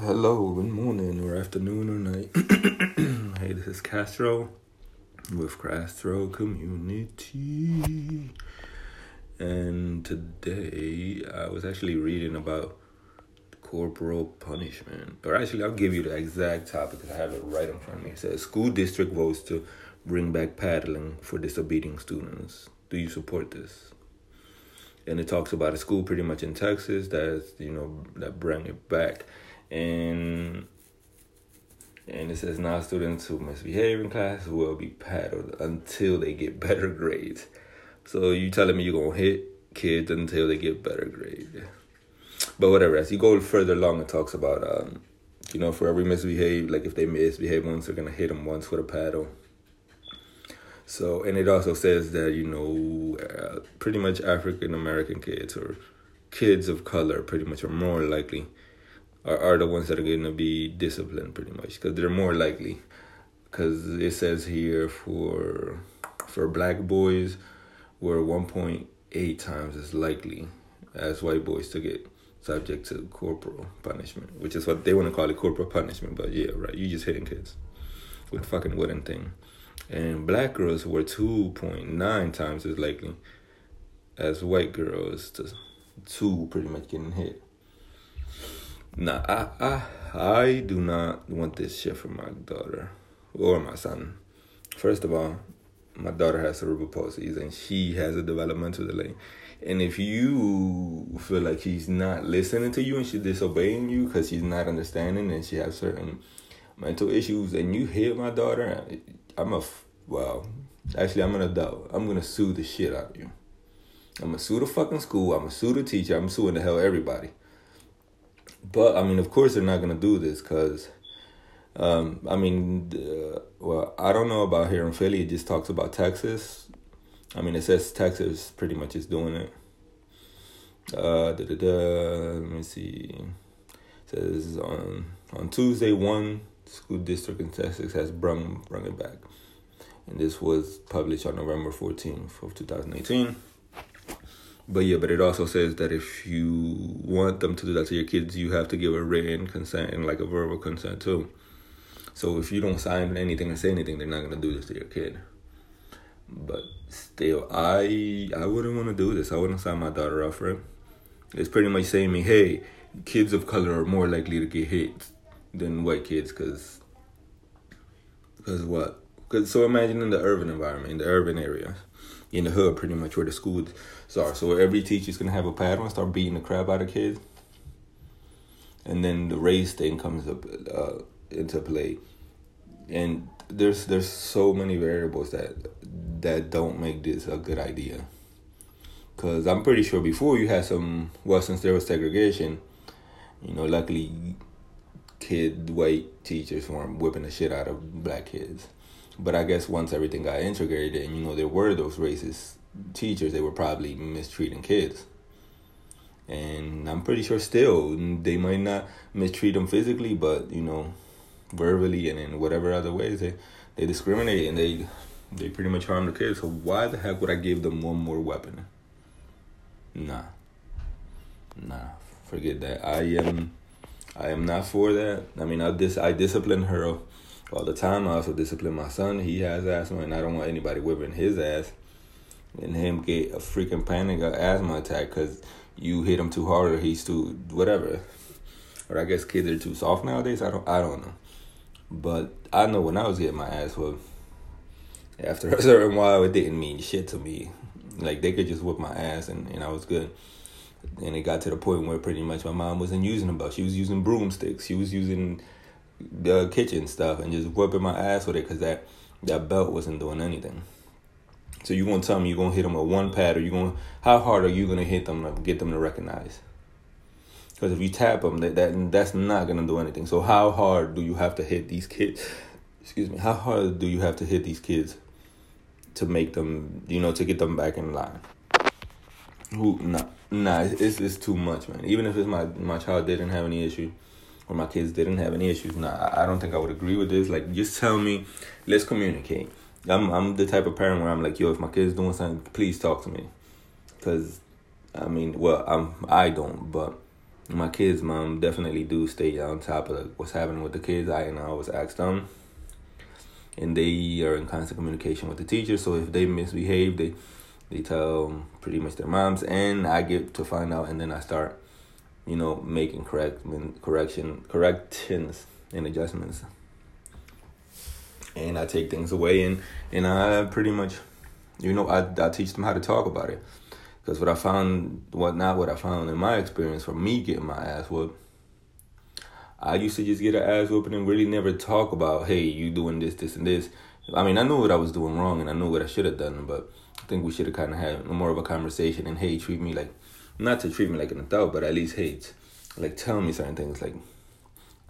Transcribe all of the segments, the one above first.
Hello, good morning, or afternoon, or night. Hey, this is Castro with Castro Community. And today, I was actually reading about corporal punishment. Or actually, I'll give you the exact topic because I have it right in front of me. It says, school district votes to bring back paddling for disobedient students. Do you support this? And it talks about a school pretty much in Texas that bring it back. And it says now students who misbehave in class will be paddled until they get better grades. So you telling me you're going to hit kids until they get better grades. But whatever, as you go further along, it talks about, for every misbehave, like if they misbehave once, they're going to hit them once with a paddle. So, and it also says that, pretty much African-American kids or kids of color pretty much are more likely are the ones that are going to be disciplined pretty much because they're more likely. Because it says here for black boys, we're 1.8 times as likely as white boys to get subject to corporal punishment, which is what they want to call it, corporal punishment. But yeah, right, you just hitting kids with a fucking wooden thing. And black girls were 2.9 times as likely as white girls to pretty much getting hit. Now, I do not want this shit for my daughter or my son. First of all, my daughter has cerebral palsy and she has a developmental delay. And if you feel like she's not listening to you and she's disobeying you because she's not understanding and she has certain mental issues and you hit my daughter, I'm an adult. I'm going to sue the shit out of you. I'm going to sue the fucking school. I'm going to sue the teacher. I'm suing the hell everybody. But, of course they're not going to do this because, I don't know about here in Philly. It just talks about Texas. It says Texas pretty much is doing it. Let me see. It says on Tuesday, one school district in Texas has brought it back. And this was published on November 14th of 2018. But yeah, but it also says that if you want them to do that to your kids, you have to give a written consent and like a verbal consent too. So if you don't sign anything or say anything, they're not going to do this to your kid. But still, I wouldn't want to do this. I wouldn't sign my daughter up for it. It's pretty much saying to me, hey, kids of color are more likely to get hit than white kids because what? So imagine in the urban environment, in the urban area, in the hood pretty much where the schools are. So every teacher's going to have a paddle and start beating the crap out of kids. And then the race thing comes up into play. And there's so many variables that don't make this a good idea. Because I'm pretty sure before you had since there was segregation, luckily white teachers weren't whipping the shit out of black kids. But I guess once everything got integrated and, there were those racist teachers, they were probably mistreating kids. And I'm pretty sure still they might not mistreat them physically, but, verbally and in whatever other ways, they discriminate and they pretty much harm the kids. So why the heck would I give them one more weapon? Nah, forget that. I am not for that. I discipline her all the time. I also discipline my son. He has asthma, and I don't want anybody whipping his ass and him get a freaking panic or asthma attack because you hit him too hard or he's too whatever. Or I guess kids are too soft nowadays. I don't know. But I know when I was getting my ass whipped, after a certain while, it didn't mean shit to me. Like, they could just whip my ass, and I was good. And it got to the point where pretty much my mom wasn't using a belt. She was using broomsticks. She was using the kitchen stuff and just whipping my ass with it because that belt wasn't doing anything. So you gonna tell me you're gonna hit them with one pad, or how hard are you gonna hit them to get them to recognize? Because if you tap them, that's not gonna do anything. So how hard do you have to hit these kids? Excuse me. How hard do you have to hit these kids to make them, to get them back in line? Nah, it's too much, man. Even if it's my child didn't have any issue. Or my kids didn't have any issues. Nah, I don't think I would agree with this. Like, just tell me, let's communicate. I'm the type of parent where I'm like, yo, if my kid's doing something, please talk to me. Because, I don't. But my kids' mom definitely do stay on top of what's happening with the kids. And I always ask them. And they are in constant communication with the teacher. So if they misbehave, they tell pretty much their moms. And I get to find out. And then I start, making corrections and adjustments. And I take things away. And I pretty much, I teach them how to talk about it. Because what I found in my experience from me getting my ass whooped, I used to just get an ass whooping and really never talk about, hey, you doing this, this, and this. I mean, I knew what I was doing wrong and I knew what I should have done, but I think we should have kind of had more of a conversation and, hey, treat me like, not to treat me like an adult, but at least, hey, like, tell me certain things. Like,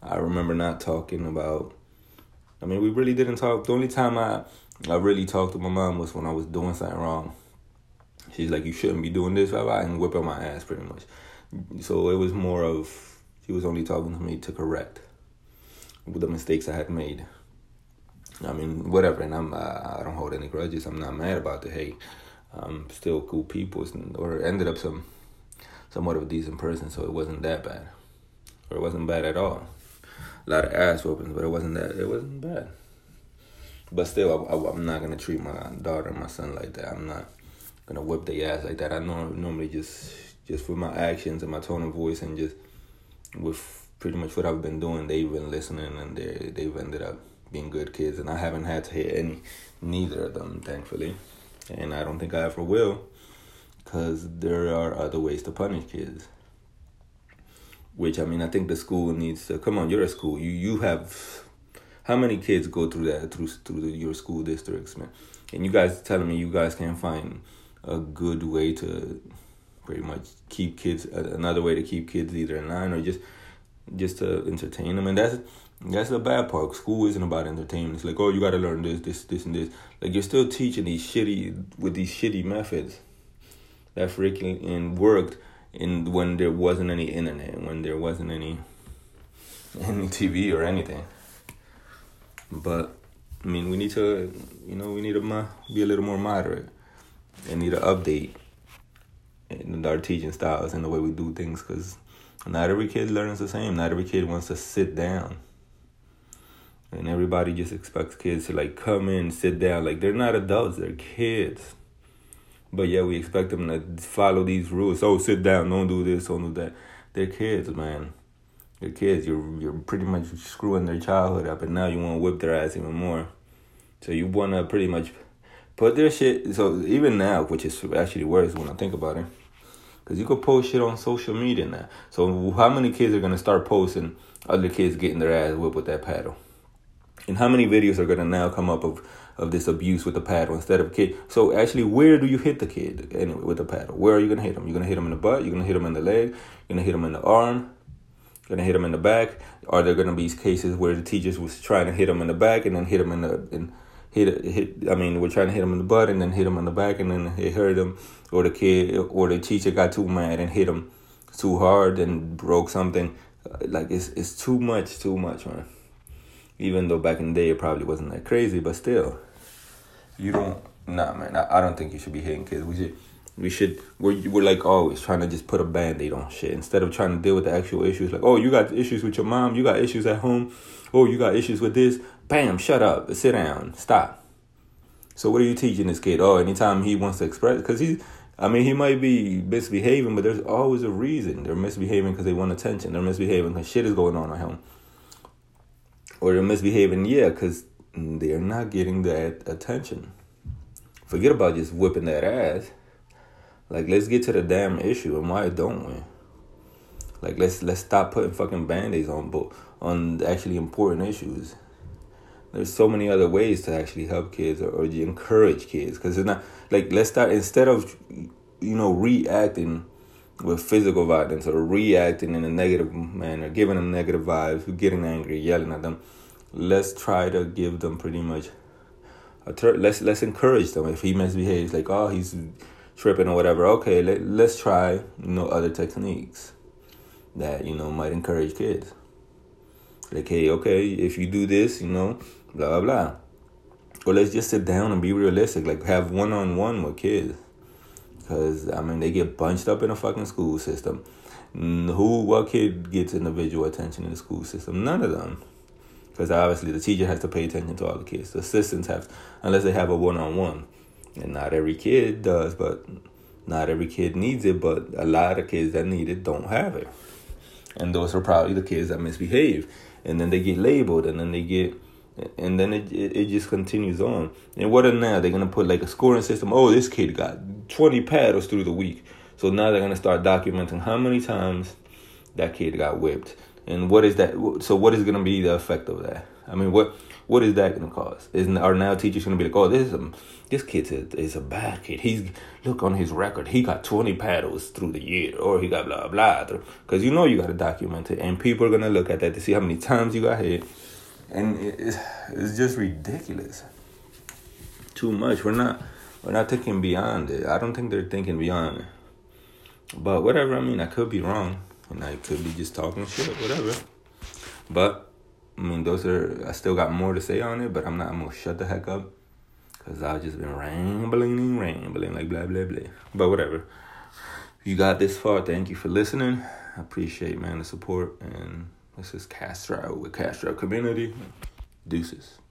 I remember not talking about, I mean, we really didn't talk. The only time I really talked to my mom was when I was doing something wrong. She's like, you shouldn't be doing this, blah, blah, and whip up my ass pretty much. So it was more of, she was only talking to me to correct the mistakes I had made. I mean, whatever, and I don't hold any grudges. I'm not mad about it. Hey, I'm still cool people, or ended up somewhat of a decent person, so it wasn't that bad. Or it wasn't bad at all. A lot of ass whoopings, but it wasn't bad. But still, I'm not going to treat my daughter and my son like that. I'm not gonna whip their ass like that. I normally just with my actions and my tone of voice and just with pretty much what I've been doing, they've been listening and they've ended up being good kids. And I haven't had to hit neither of them, thankfully. And I don't think I ever will, because there are other ways to punish kids. Which, I mean, I think the school needs to, come on, you're a school. You have, how many kids go through that, through your school districts, man? And you guys telling me you guys can't find a good way to pretty much keep kids, another way to keep kids either in line or just to entertain them. And that's the bad part. School isn't about entertainment. It's like, oh, you got to learn this, this, this, and this. Like, you're still teaching these shitty methods that freaking worked in when there wasn't any internet, when there wasn't any TV or anything. But I mean, we need to, we need to be a little more moderate. And need to update in our teaching styles and the way we do things, because not every kid learns the same. Not every kid wants to sit down. And everybody just expects kids to, like, come in, sit down. Like, they're not adults, they're kids. But, yeah, we expect them to follow these rules. Oh, sit down, don't do this, don't do that. They're kids, man. They're kids. You're pretty much screwing their childhood up, and now you want to whip their ass even more. So you want to pretty much put their shit, so even now, which is actually worse when I think about it, because you could post shit on social media now. So how many kids are going to start posting other kids getting their ass whipped with that paddle? And how many videos are going to now come up of this abuse with the paddle instead of kid? So actually, where do you hit the kid anyway with the paddle? Where are you going to hit him? You're going to hit him in the butt? You're going to hit him in the leg? You're going to hit him in the arm? You're going to hit him in the back? Are there going to be cases where the teachers was trying to hit him in the back and then hit him in the... we're trying to hit him in the butt and then hit him in the back and then it hurt him, or the kid or the teacher got too mad and hit him too hard and broke something. Like, it's too much, man. Even though back in the day it probably wasn't that crazy, but still, man. I don't think you should be hitting kids. We're like always trying to just put a Band-Aid on shit instead of trying to deal with the actual issues. Like, oh, you got issues with your mom, you got issues at home, oh, you got issues with this. Bam, shut up, sit down, stop. So what are you teaching this kid? Oh, anytime he wants to express, because he might be misbehaving, but there's always a reason. They're misbehaving because they want attention. They're misbehaving because shit is going on at home. Or they're misbehaving, yeah, because they're not getting that attention. Forget about just whipping that ass. Like, let's get to the damn issue, and why don't we? Like, let's stop putting fucking Band-Aids on actually important issues. There's so many other ways to actually help kids or encourage kids. Because it's not, like, let's start, instead of, reacting with physical violence or reacting in a negative manner, giving them negative vibes, getting angry, yelling at them, let's try to give them pretty much, let's encourage them. If he misbehaves, like, oh, he's tripping or whatever, okay, let's try, other techniques that, might encourage kids. Like, hey, okay, if you do this, blah, blah, blah. Or let's just sit down and be realistic. Like, have one-on-one with kids. Because, they get bunched up in a fucking school system. What kid gets individual attention in the school system? None of them. Because obviously the teacher has to pay attention to all the kids. The assistants have, unless they have a one-on-one. And not every kid does, but not every kid needs it. But a lot of kids that need it don't have it. And those are probably the kids that misbehave. And then they get labeled, and then they get... And then it just continues on. And what are now? They're going to put like a scoring system. Oh, this kid got 20 paddles through the week. So now they're going to start documenting how many times that kid got whipped. And what is that? So what is going to be the effect of that? I mean, what is that going to cause? Are now teachers going to be like, oh, this kid is a bad kid. He's, look on his record. He got 20 paddles through the year, or he got blah, blah. Because you know you got to document it. And people are going to look at that to see how many times you got hit. And it's just ridiculous. Too much. We're not thinking beyond it. I don't think they're thinking beyond it. But whatever, I mean, I could be wrong. And I could be just talking shit, whatever. But, I mean, I still got more to say on it, but I'm going to shut the heck up. Because I've just been rambling, like blah, blah, blah. But whatever. If you got this far, thank you for listening. I appreciate, man, the support. And this is Castro with Castro Community. Deuces.